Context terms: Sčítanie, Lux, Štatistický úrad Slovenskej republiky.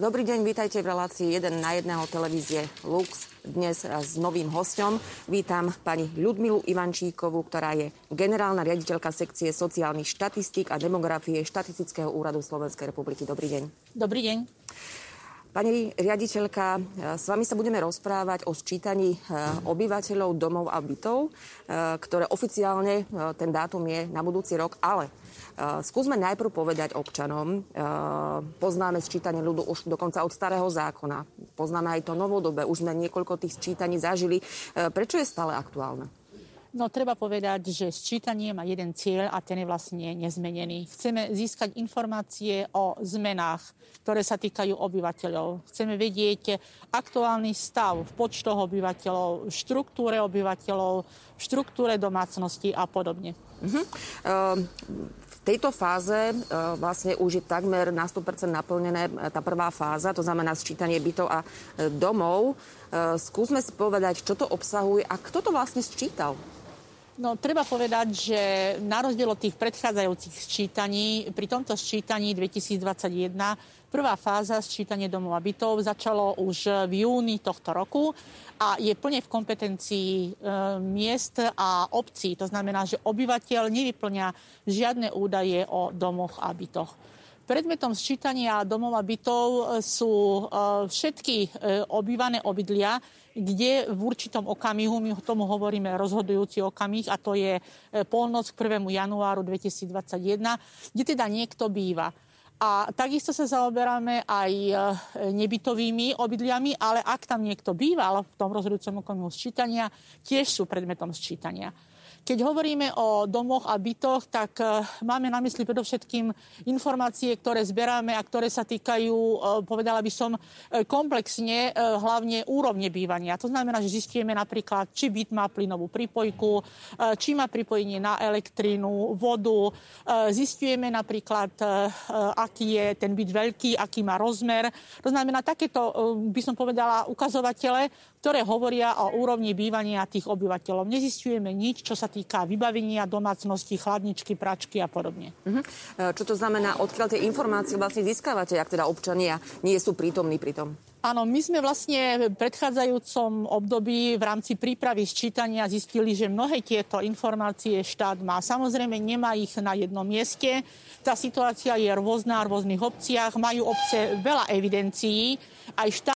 Dobrý deň, vítajte v relácii 1:1 televízie Lux. Dnes s novým hosťom vítam pani Ľudmilu Ivančíkovú, ktorá je generálna riaditeľka sekcie sociálnych štatistík a demografie Štatistického úradu Slovenskej republiky. Dobrý deň. Dobrý deň. Pani riaditeľka, s vami sa budeme rozprávať o sčítaní obyvateľov domov a bytov, ktoré oficiálne ten dátum je na budúci rok, ale skúsme najprv povedať občanom. Poznáme sčítanie ľudu už dokonca od starého zákona. Poznáme aj to novodobé, už sme niekoľko tých sčítaní zažili. Prečo je stále aktuálne? No, treba povedať, že sčítanie má jeden cieľ a ten je vlastne nezmenený. Chceme získať informácie o zmenách, ktoré sa týkajú obyvateľov. Chceme vedieť aktuálny stav v počtoch obyvateľov, v štruktúre obyvateľov, v štruktúre domácnosti a podobne. V tejto fáze vlastne už je takmer na 100% naplnené tá prvá fáza, to znamená sčítanie bytov a domov. Skúsme si povedať, čo to obsahuje a kto to vlastne sčítal? No, treba povedať, že na rozdiel od tých predchádzajúcich sčítaní, pri tomto sčítaní 2021 prvá fáza sčítanie domov a bytov začalo už v júni tohto roku a je plne v kompetencii miest a obcí. To znamená, že obyvateľ nevyplňa žiadne údaje o domoch a bytoch. Predmetom sčítania domov a bytov sú všetky obývané obydlia, kde v určitom okamihu, my tomu hovoríme rozhodujúci okamih, a to je polnoc k 1. januáru 2021, kde teda niekto býva. A takisto sa zaoberáme aj nebytovými obydliami, ale ak tam niekto býval v tom rozhodujúcom okamihu sčítania, tiež sú predmetom sčítania. Keď hovoríme o domoch a bytoch, tak máme na mysli predovšetkým informácie, ktoré zberáme a ktoré sa týkajú, povedala by som, komplexne hlavne úrovne bývania. To znamená, že zistíme napríklad, či byt má plynovú pripojku, či má pripojenie na elektrínu, vodu. Zistujeme napríklad, aký je ten byt veľký, aký má rozmer. To znamená, takéto, by som povedala, ukazovatele, ktoré hovoria o úrovni bývania tých obyvateľov. Nezistujeme nič, čo sa týka vybavenia domácnosti, chladničky, pračky a podobne. Čo to znamená, odkiaľ tie informácie vlastne získavate, ak teda občania nie sú prítomní pri tom? Áno, my sme vlastne v predchádzajúcom období v rámci prípravy sčítania zistili, že mnohé tieto informácie štát má. Samozrejme, nemá ich na jednom mieste. Tá situácia je rôzna v rôznych obciach. Majú obce veľa evidencií. Aj štát